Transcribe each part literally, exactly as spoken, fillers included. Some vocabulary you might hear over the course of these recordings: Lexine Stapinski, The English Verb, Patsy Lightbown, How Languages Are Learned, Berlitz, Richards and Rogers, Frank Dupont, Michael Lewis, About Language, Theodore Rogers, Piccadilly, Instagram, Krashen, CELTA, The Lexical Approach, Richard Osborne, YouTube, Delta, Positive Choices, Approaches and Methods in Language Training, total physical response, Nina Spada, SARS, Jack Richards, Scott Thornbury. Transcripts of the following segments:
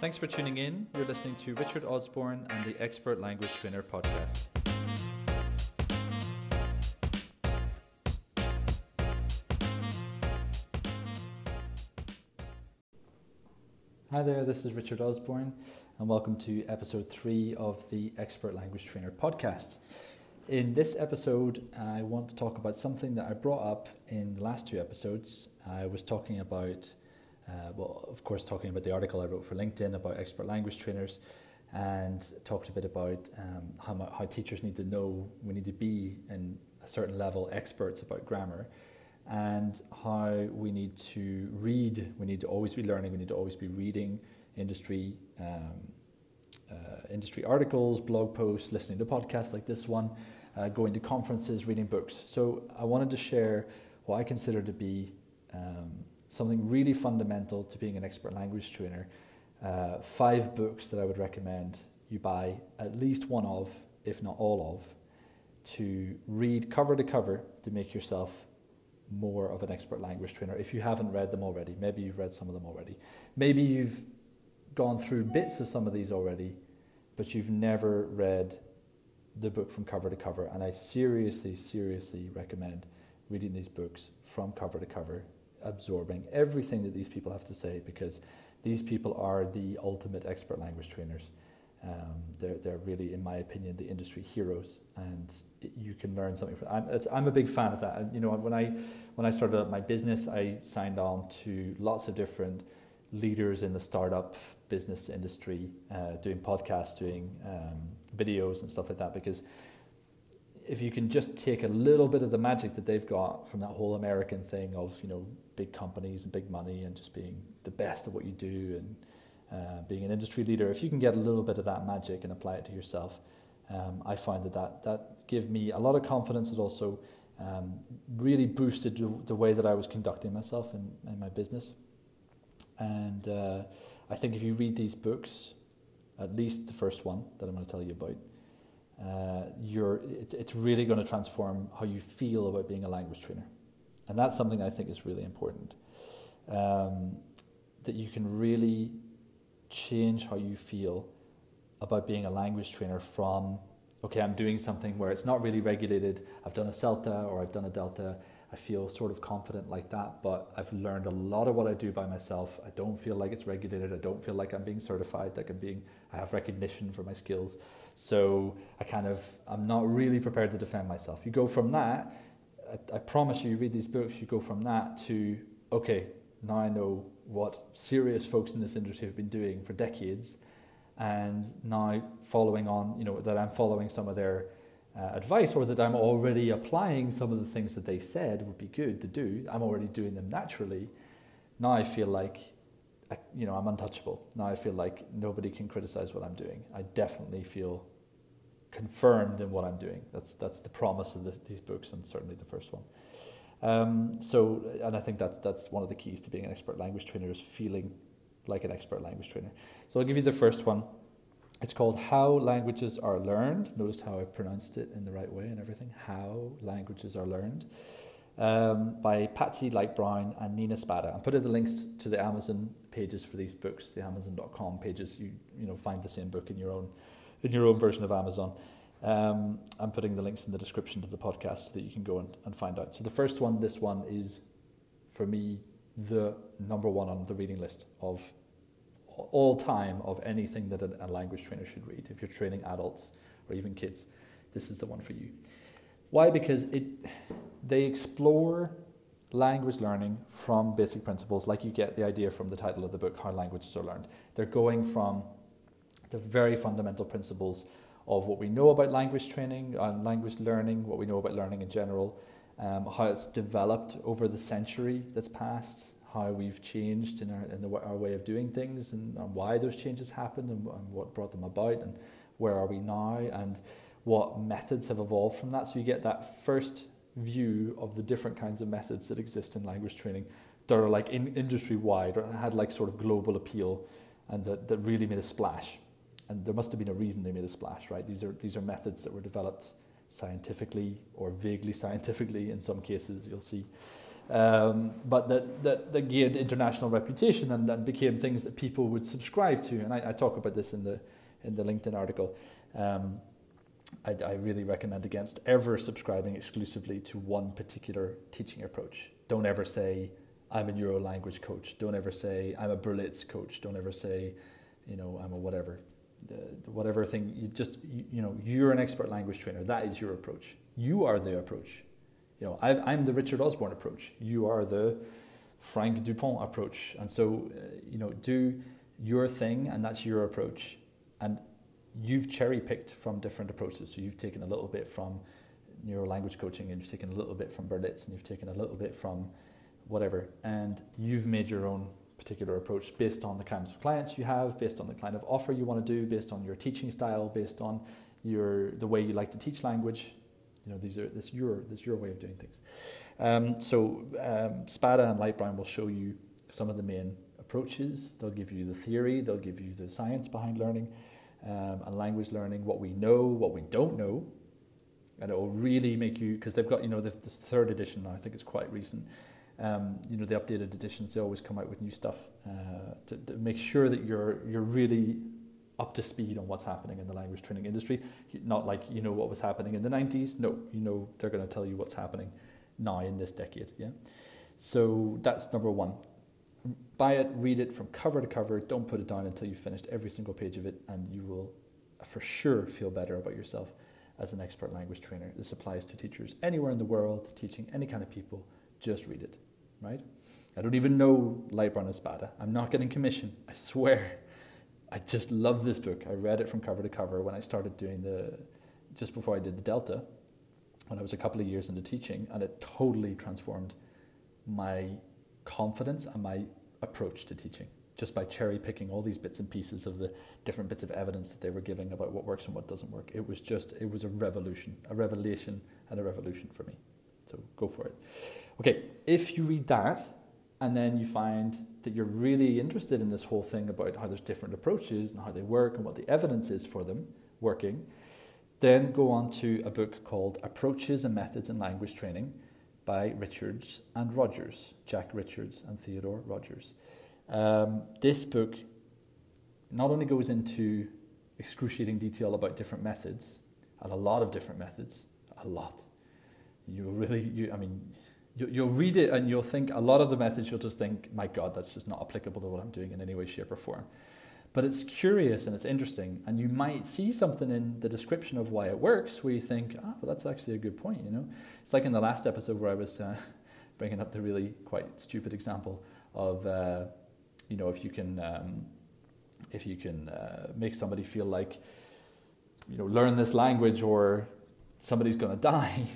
Thanks for tuning in. You're listening to Richard Osborne and the Expert Language Trainer podcast. Hi there, this is Richard Osborne and welcome to episode three of the Expert Language Trainer podcast. In this episode, I want to talk about something that I brought up in the last two episodes. I was talking about Uh, well, of course, talking about the article I wrote for LinkedIn about expert language trainers, and talked a bit about um, how, my, how teachers need to know, we need to be in a certain level experts about grammar, and how we need to read, we need to always be learning, we need to always be reading industry um, uh, industry articles, blog posts, listening to podcasts like this one, uh, going to conferences, reading books. So I wanted to share what I consider to be um, something really fundamental to being an expert language trainer. Uh, five books that I would recommend you buy at least one of, if not all of, to read cover to cover to make yourself more of an expert language trainer. If you haven't read them already, maybe you've read some of them already. Maybe you've gone through bits of some of these already, but you've never read the book from cover to cover. And I seriously, seriously recommend reading these books from cover to cover, absorbing everything that these people have to say, because these people are the ultimate expert language trainers. Um, they're, they're really, in my opinion, the industry heroes, and it, you can learn something from them. I'm, I'm a big fan of that. You know, when I when I started up my business, I signed on to lots of different leaders in the startup business industry, uh, doing podcasts, doing um, videos and stuff like that, because if you can just take a little bit of the magic that they've got from that whole American thing of, you know, big companies and big money and just being the best at what you do and uh, being an industry leader, if you can get a little bit of that magic and apply it to yourself, um, I find that, that that gave me a lot of confidence. It also um, really boosted the way that I was conducting myself in, in my business. And uh, I think if you read these books, at least the first one that I'm going to tell you about, Uh, you're, it's, it's really going to transform how you feel about being a language trainer. And that's something I think is really important. Um, that you can really change how you feel about being a language trainer from, okay, I'm doing something where it's not really regulated. I've done a CELTA or I've done a Delta. I feel sort of confident like that, but I've learned a lot of what I do by myself. I don't feel like it's regulated. I don't feel like I'm being certified, like I'm being, I have recognition for my skills. So I kind of, I'm not really prepared to defend myself. You go from that, I, I promise you, you read these books, you go from that to, okay, now I know what serious folks in this industry have been doing for decades. And now following on, you know, that I'm following some of their Uh, advice, or that I'm already applying some of the things that they said would be good to do. I'm already doing them naturally. Now I feel like, I, you know, I'm untouchable. Now I feel like nobody can criticize what I'm doing. I definitely feel confirmed in what I'm doing. That's that's the promise of the, these books, and certainly the first one. Um, so, and I think that's that's one of the keys to being an expert language trainer, is feeling like an expert language trainer. So I'll give you the first one. It's called How Languages Are Learned. Notice how I pronounced it in the right way and everything. How Languages Are Learned, um, by Patsy Lightbown and Nina Spada. I'll put in the links to the Amazon pages for these books, the Amazon dot com pages. You you know find the same book in your own in your own version of Amazon. Um, I'm putting the links in the description to the podcast so that you can go and, and find out. So the first one, this one is, for me, the number one on the reading list of all time of anything that a language trainer should read. If you're training adults or even kids, this is the one for you. Why? Because it they explore language learning from basic principles, like you get the idea from the title of the book, How Languages Are Learned. They're going from the very fundamental principles of what we know about language training and language learning, what we know about learning in general, um, how it's developed over the century that's passed, how we've changed in our in the, our way of doing things, and, and why those changes happened, and, and what brought them about, and where are we now, and what methods have evolved from that. So you get that first view of the different kinds of methods that exist in language training that are like in, industry-wide, or had like sort of global appeal, and that, that really made a splash. And there must have been a reason they made a splash, right? These are these are methods that were developed scientifically or vaguely scientifically in some cases, you'll see. um, but that, that, that gained international reputation and, and became things that people would subscribe to. And I, I talk about this in the, in the LinkedIn article. Um, I, I really recommend against ever subscribing exclusively to one particular teaching approach. Don't ever say, I'm a neuro language coach. Don't ever say, I'm a Berlitz coach. Don't ever say, you know, I'm a whatever. The, the whatever thing, you just, you, you know, you're an expert language trainer. That is your approach. You are the approach. You know, I've, I'm the Richard Osborne approach. You are the Frank Dupont approach. And so, uh, you know, do your thing, and that's your approach. And you've cherry picked from different approaches. So you've taken a little bit from neuro language coaching, and you've taken a little bit from Berlitz, and you've taken a little bit from whatever. And you've made your own particular approach based on the kinds of clients you have, based on the kind of offer you want to do, based on your teaching style, based on your the way you like to teach language. You know, these are this your this your way of doing things. Um, so um, Spada and Lightbound will show you some of the main approaches. They'll give you the theory. They'll give you the science behind learning um, and language learning. What we know, what we don't know, and it will really make you, because they've got, you know, this third edition now. I think it's quite recent. Um, you know, the updated editions, they always come out with new stuff uh, to, to make sure that you're you're really up to speed on what's happening in the language training industry. Not like, you know, what was happening in the nineties. No, you know, they're going to tell you what's happening now in this decade. Yeah. So that's number one. Buy it, read it from cover to cover. Don't put it down until you've finished every single page of it, and you will for sure feel better about yourself as an expert language trainer. This applies to teachers anywhere in the world, teaching any kind of people. Just read it. Right? I don't even know Lightbound and Spada. I'm not getting commission, I swear. I just love this book. I read it from cover to cover when I started doing the, just before I did the Delta, when I was a couple of years into teaching, and it totally transformed my confidence and my approach to teaching, just by cherry picking all these bits and pieces of the different bits of evidence that they were giving about what works and what doesn't work. It was just, it was a revolution, a revelation and a revolution for me. So go for it. Okay, if you read that and then you find that you're really interested in this whole thing about how there's different approaches and how they work and what the evidence is for them working, then go on to a book called Approaches and Methods in Language Training by Richards and Rogers, Jack Richards and Theodore Rogers. Um, this book not only goes into excruciating detail about different methods, and a lot of different methods, a lot. You really, you, I mean, you, you'll read it and you'll think a lot of the methods, you'll just think, my God, that's just not applicable to what I'm doing in any way, shape or form. But it's curious and it's interesting. And you might see something in the description of why it works where you think, ah, well, that's actually a good point, you know. It's like in the last episode where I was uh, bringing up the really quite stupid example of, uh, you know, if you can, um, if you can uh, make somebody feel like, you know, learn this language or somebody's going to die,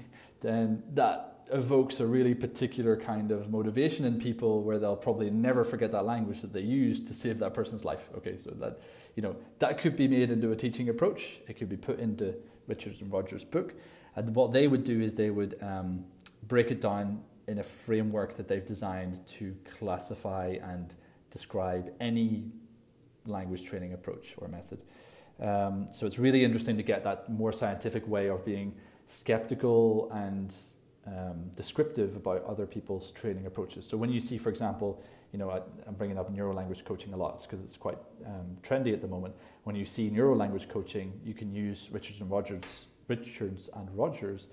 then that evokes a really particular kind of motivation in people where they'll probably never forget that language that they used to save that person's life. Okay, so that, you know, that could be made into a teaching approach. It could be put into Richards and Rogers' book. And what they would do is they would um, break it down in a framework that they've designed to classify and describe any language training approach or method. Um, so it's really interesting to get that more scientific way of being skeptical and um, descriptive about other people's training approaches. So when you see, for example, you know, I, I'm bringing up neuro language coaching a lot because it's quite um, trendy at the moment. When you see neuro language coaching, you can use Richards and Rogers, Richards and Rogers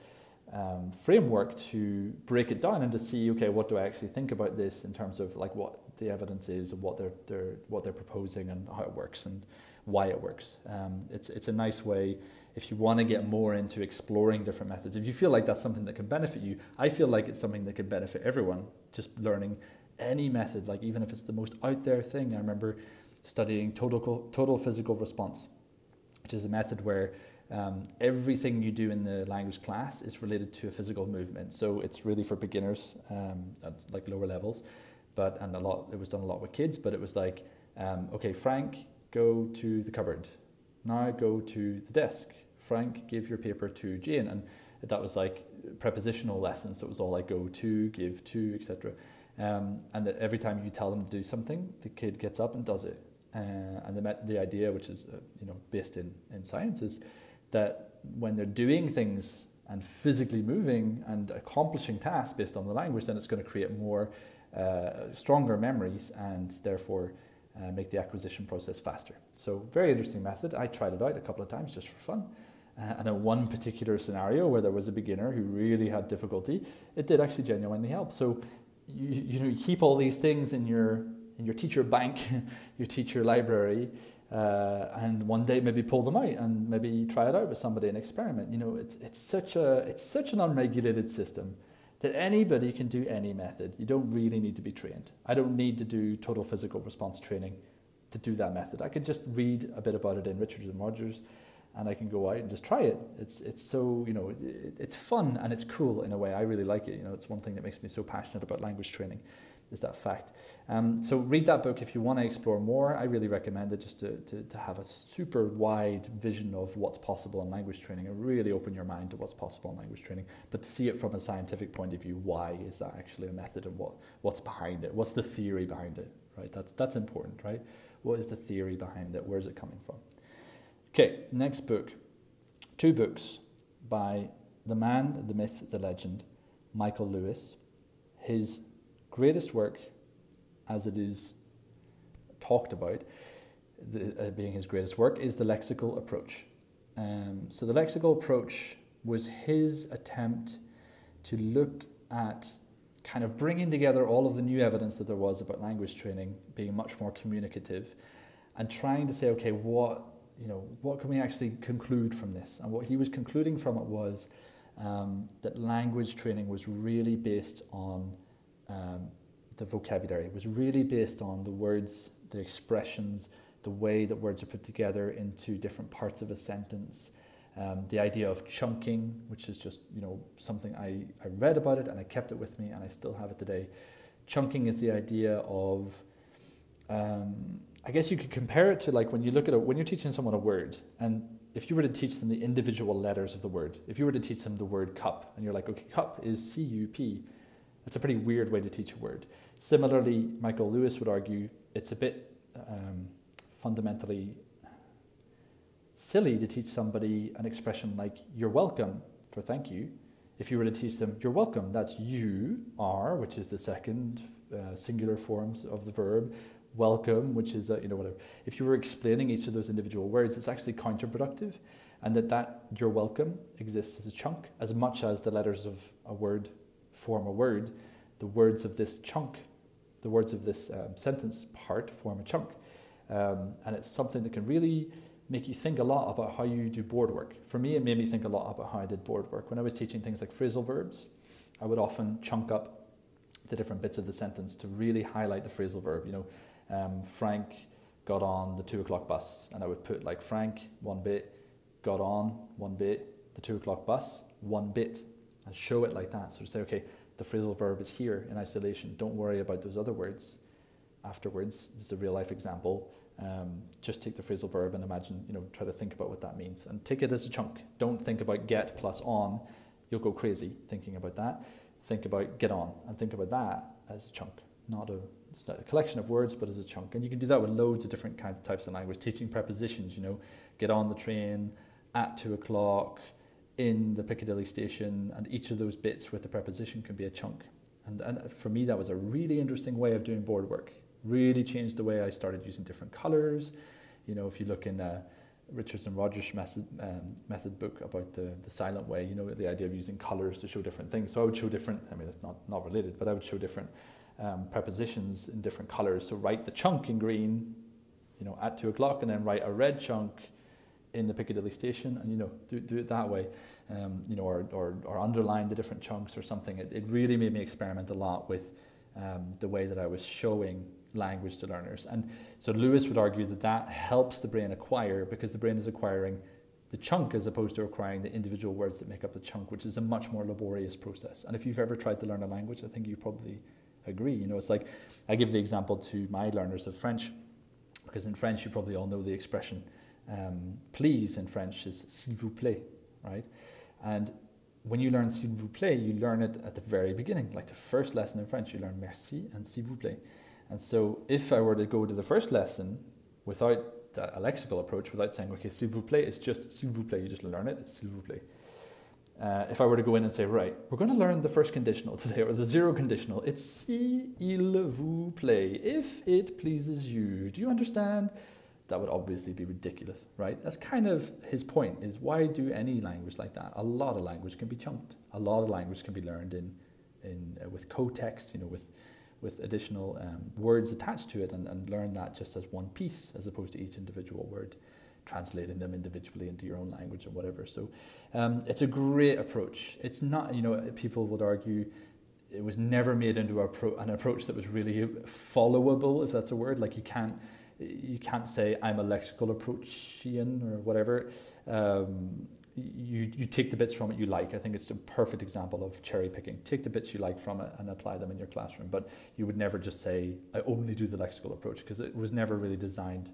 um, framework to break it down and to see, okay, what do I actually think about this in terms of like what the evidence is and what they're they're what they're proposing and how it works and why it works. Um, it's it's a nice way. If you want to get more into exploring different methods, if you feel like that's something that can benefit you, I feel like it's something that can benefit everyone, just learning any method, like even if it's the most out there thing. I remember studying total, total physical response, which is a method where um, everything you do in the language class is related to a physical movement. So it's really for beginners, um, that's like lower levels, but and a lot, it was done a lot with kids, but it was like, um, okay, Frank, go to the cupboard. Now go to the desk. Frank, give your paper to Jane. And that was like prepositional lessons. So it was all like go to, give to, et cetera. Um, and that every time you tell them to do something, the kid gets up and does it. Uh, and the, the idea, which is uh, you know based in, in science, is that when they're doing things and physically moving and accomplishing tasks based on the language, then it's going to create more uh, stronger memories and therefore uh, make the acquisition process faster. So very interesting method. I tried it out a couple of times just for fun. Uh, and in one particular scenario where there was a beginner who really had difficulty, it did actually genuinely help. So you, you know, you keep all these things in your, in your teacher bank, your teacher library, Uh, and one day maybe pull them out and maybe try it out with somebody and experiment. You know, it's, it's, such a, it's such an unregulated system that anybody can do any method. You don't really need to be trained. I don't need to do total physical response training to do that method. I could just read a bit about it in Richards and Rogers and I can go out and just try it. It's, it's so, you know, it, it's fun and it's cool in a way. I really like it. You know, it's one thing that makes me so passionate about language training. Is that fact. Um, so read that book if you want to explore more. I really recommend it just to, to, to have a super wide vision of what's possible in language training and really open your mind to what's possible in language training, but to see it from a scientific point of view. Why is that actually a method and what, what's behind it? What's the theory behind it, right? That's, that's important, right? What is the theory behind it? Where's it coming from? Okay, next book. Two books by the man, the myth, the legend, Michael Lewis. His greatest work, as it is talked about, the, uh, being his greatest work, is The Lexical Approach. Um, so The Lexical Approach was his attempt to look at kind of bringing together all of the new evidence that there was about language training, being much more communicative, and trying to say, okay, what, you know, what can we actually conclude from this? And what he was concluding from it was um, that language training was really based on Um, the vocabulary. It was really based on the words, the expressions, the way that words are put together into different parts of a sentence. Um, the idea of chunking, which is just, you know, something I, I read about it and I kept it with me and I still have it today. Chunking is the idea of, um, I guess you could compare it to like when you look at a, when you're teaching someone a word, and if you were to teach them the individual letters of the word, if you were to teach them the word cup and you're like, okay, cup is C U P. It's a pretty weird way to teach a word. Similarly, Michael Lewis would argue it's a bit um, fundamentally silly to teach somebody an expression like you're welcome for thank you. If you were to teach them you're welcome, that's you are, which is the second uh, singular forms of the verb, welcome, which is, uh, you know, whatever. If you were explaining each of those individual words, it's actually counterproductive, and that that you're welcome exists as a chunk as much as the letters of a word form a word. The words of this chunk, the words of this um, sentence part form a chunk. Um, and it's something that can really make you think a lot about how you do board work. For me, it made me think a lot about how I did board work. When I was teaching things like phrasal verbs, I would often chunk up the different bits of the sentence to really highlight the phrasal verb. You know, um, Frank got on the two o'clock bus, and I would put like Frank, one bit, got on, one bit, the two o'clock bus, one bit. And show it like that. So to say, okay, the phrasal verb is here in isolation. Don't worry about those other words afterwards. This is a real life example. Um, just take the phrasal verb and imagine, you know, try to think about what that means and take it as a chunk. Don't think about get plus on. You'll go crazy thinking about that. Think about get on and think about that as a chunk. Not a, it's not a collection of words, but as a chunk. And you can do that with loads of different kinds of types of language. Teaching prepositions, you know, get on the train, at two o'clock, in the Piccadilly station, and each of those bits with the preposition can be a chunk. And, and for me, that was a really interesting way of doing board work. Really changed the way I started using different colors. You know, if you look in uh, Richards and Rogers' method, um, method book about the, the silent way, you know, the idea of using colors to show different things. So I would show different, I mean, it's not, not related, but I would show different um, prepositions in different colors. So write the chunk in green, you know, at two o'clock, and then write a red chunk in the Piccadilly station, and, you know, do, do it that way, um, you know, or, or, or underline the different chunks or something. It, it really made me experiment a lot with um, the way that I was showing language to learners. And so Lewis would argue that that helps the brain acquire, because the brain is acquiring the chunk as opposed to acquiring the individual words that make up the chunk, which is a much more laborious process. And if you've ever tried to learn a language, I think you probably agree. You know, it's like, I give the example to my learners of French, because in French, you probably all know the expression Um, please in French is s'il vous plaît, right? And when you learn s'il vous plaît, you learn it at the very beginning. Like the first lesson in French, you learn merci and s'il vous plaît. And so if I were to go to the first lesson without a lexical approach, without saying, okay, s'il vous plaît, it's just s'il vous plaît. You just learn it, it's s'il vous plaît. Uh, if I were to go in and say, right, we're going to learn the first conditional today, or the zero conditional. It's si il vous plaît, if it pleases you. Do you understand? That would obviously be ridiculous, right? That's kind of his point, is why do any language like that? A lot of language can be chunked. A lot of language can be learned in, in uh, with co-text, you know, with, with additional um, words attached to it, and, and learn that just as one piece, as opposed to each individual word, translating them individually into your own language or whatever. So um, it's a great approach. It's not, you know, people would argue it was never made into a pro an approach that was really followable, if that's a word. Like you can't, you can't say I'm a lexical approachian or whatever. Um, you, you take the bits from it you like. I think it's a perfect example of cherry picking. Take the bits you like from it and apply them in your classroom. But you would never just say, I only do the lexical approach, because it was never really designed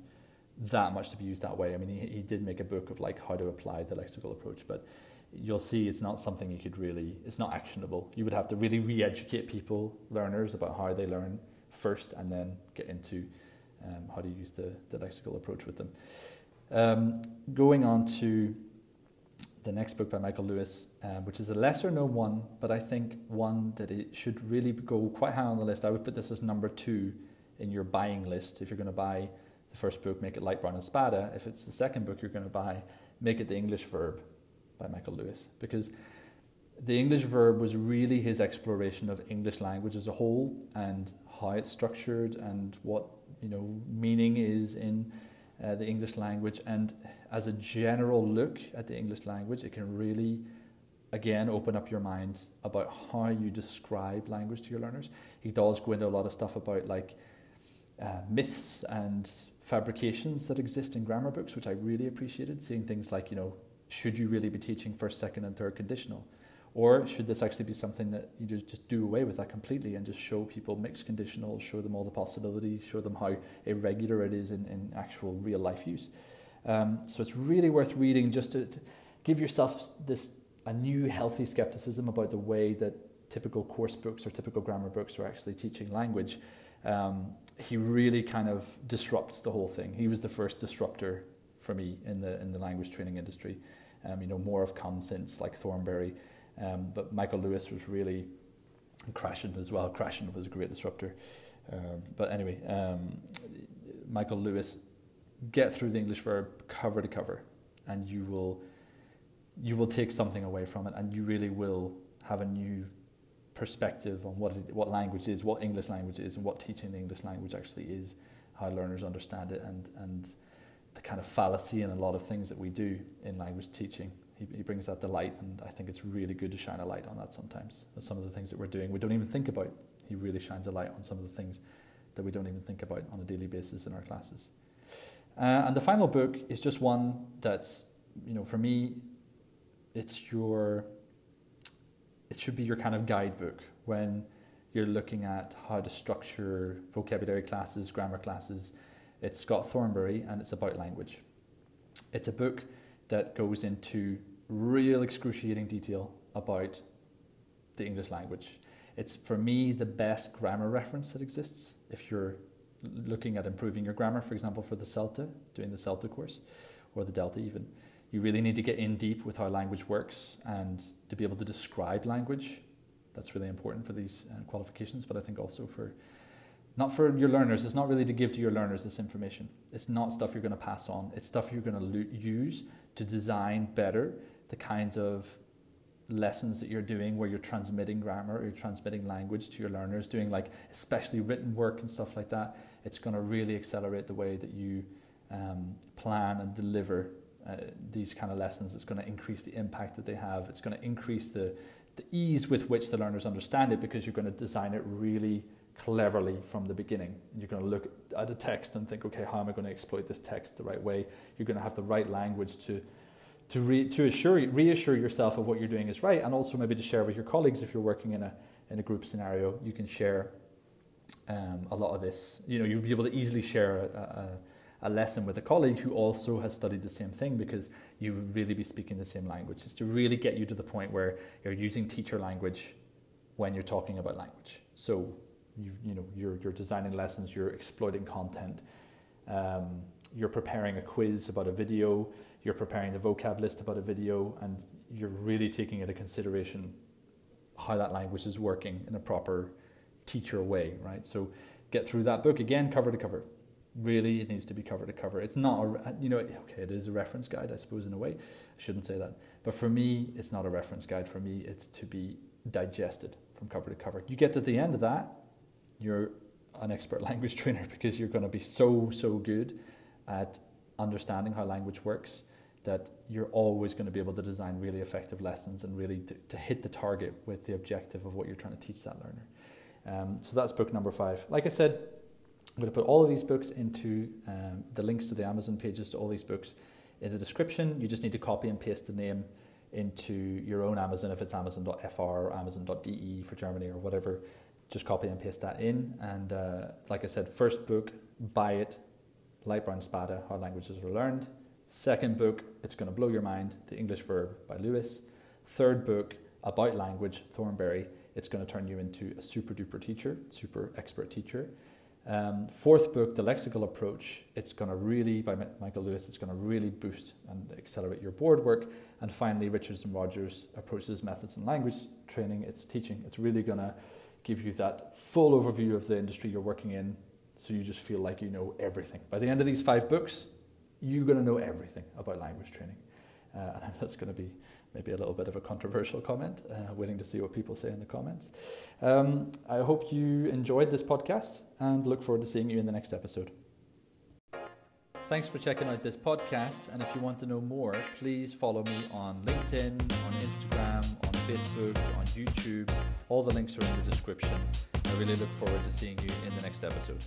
that much to be used that way. I mean, he, he did make a book of like how to apply the lexical approach, but you'll see it's not something you could really, it's not actionable. You would have to really re-educate people, learners, about how they learn first, and then get into um, how to use the, the lexical approach with them. Um, going on to the next book by Michael Lewis, um, which is a lesser known one, but I think one that it should really go quite high on the list. I would put this as number two in your buying list. If you're going to buy the first book, make it Lightbown and Spada. If it's the second book you're going to buy, make it The English Verb by Michael Lewis, because The English Verb was really his exploration of English language as a whole, and how it's structured, and what, you know, meaning is in uh, the English language. And as a general look at the English language, it can really, again, open up your mind about how you describe language to your learners. He does go into a lot of stuff about like uh, myths and fabrications that exist in grammar books, which I really appreciated, seeing things like, you know, should you really be teaching first, second, and third conditional? Or should this actually be something that you just do away with that completely and just show people mixed conditionals, show them all the possibilities, show them how irregular it is in, in actual real life use. Um, so it's really worth reading, just to, to give yourself this a new healthy skepticism about the way that typical course books or typical grammar books are actually teaching language. Um, he really kind of disrupts the whole thing. He was the first disruptor for me in the in the language training industry. Um, you know, more have come since, like Thornbury, um, but Michael Lewis was really, and Krashen as well. Krashen was a great disruptor. Um, but anyway, um, Michael Lewis, get through The English Verb cover to cover, and you will you will take something away from it, and you really will have a new perspective on what it, what language is, what English language is, and what teaching the English language actually is, how learners understand it, and and the kind of fallacy in a lot of things that we do in language teaching. He, he brings that to light, and I think it's really good to shine a light on that sometimes. That's some of the things that we're doing we don't even think about. He really shines a light on some of the things that we don't even think about on a daily basis in our classes. Uh, and the final book is just one that's, you know, for me, it's your... it should be your kind of guidebook when you're looking at how to structure vocabulary classes, grammar classes. It's Scott Thornbury, and it's About Language. It's a book that goes into real excruciating detail about the English language. It's, for me, the best grammar reference that exists if you're looking at improving your grammar, for example, for the CELTA, doing the CELTA course, or the Delta even. You really need to get in deep with how language works, and to be able to describe language. That's really important for these uh, qualifications, but I think also for, not for your learners, it's not really to give to your learners this information. It's not stuff you're going to pass on. It's stuff you're going to use to design better the kinds of lessons that you're doing, where you're transmitting grammar or you're transmitting language to your learners, doing like especially written work and stuff like that. It's going to really accelerate the way that you um, plan and deliver Uh, these kind of lessons. It's going to increase the impact that they have. It's going to increase the, the ease with which the learners understand it, because you're going to design it really cleverly from the beginning. And you're going to look at a text and think, okay, how am I going to exploit this text the right way? You're going to have the right language to to, re to assure, reassure yourself of what you're doing is right, and also maybe to share with your colleagues if you're working in a, in a group scenario. You can share um, a lot of this. You know, you'll be able to easily share a, a a lesson with a colleague who also has studied the same thing, because you would really be speaking the same language. It's to really get you to the point where you're using teacher language when you're talking about language. So, you've, you know, you're, you're designing lessons, you're exploiting content, um, you're preparing a quiz about a video, you're preparing the vocab list about a video, and you're really taking into consideration how that language is working in a proper teacher way, right? So get through that book again, cover to cover. Really, it needs to be cover to cover. It's not, a, you know, okay, it is a reference guide, I suppose, in a way. I shouldn't say that. But for me, it's not a reference guide. For me, it's to be digested from cover to cover. You get to the end of that, you're an expert language trainer, because you're going to be so, so good at understanding how language works that you're always going to be able to design really effective lessons and really to, to hit the target with the objective of what you're trying to teach that learner. Um, so that's book number five. Like I said, I'm going to put all of these books into um, the links to the Amazon pages to all these books in the description. You just need to copy and paste the name into your own Amazon, if it's amazon dot f r or amazon dot d e for Germany or whatever. Just copy and paste that in. And uh, like I said, first book, buy it, Lightbown Spada, How Languages Are Learned. Second book, it's going to blow your mind, The English Verb by Lewis. Third book, About Language, Thornbury. It's going to turn you into a super duper teacher, super expert teacher. Um, fourth book, The Lexical Approach. It's going to really, by Michael Lewis, it's going to really boost and accelerate your board work. And finally, Richards and Rogers, Approaches, Methods in Language Training. It's teaching. It's really going to give you that full overview of the industry you're working in, so you just feel like you know everything. By the end of these five books, you're going to know everything about language training. Uh, and that's going to be maybe a little bit of a controversial comment. Uh, waiting to see what people say in the comments. Um, I hope you enjoyed this podcast and look forward to seeing you in the next episode. Thanks for checking out this podcast. And if you want to know more, please follow me on LinkedIn, on Instagram, on Facebook, on YouTube. All the links are in the description. I really look forward to seeing you in the next episode.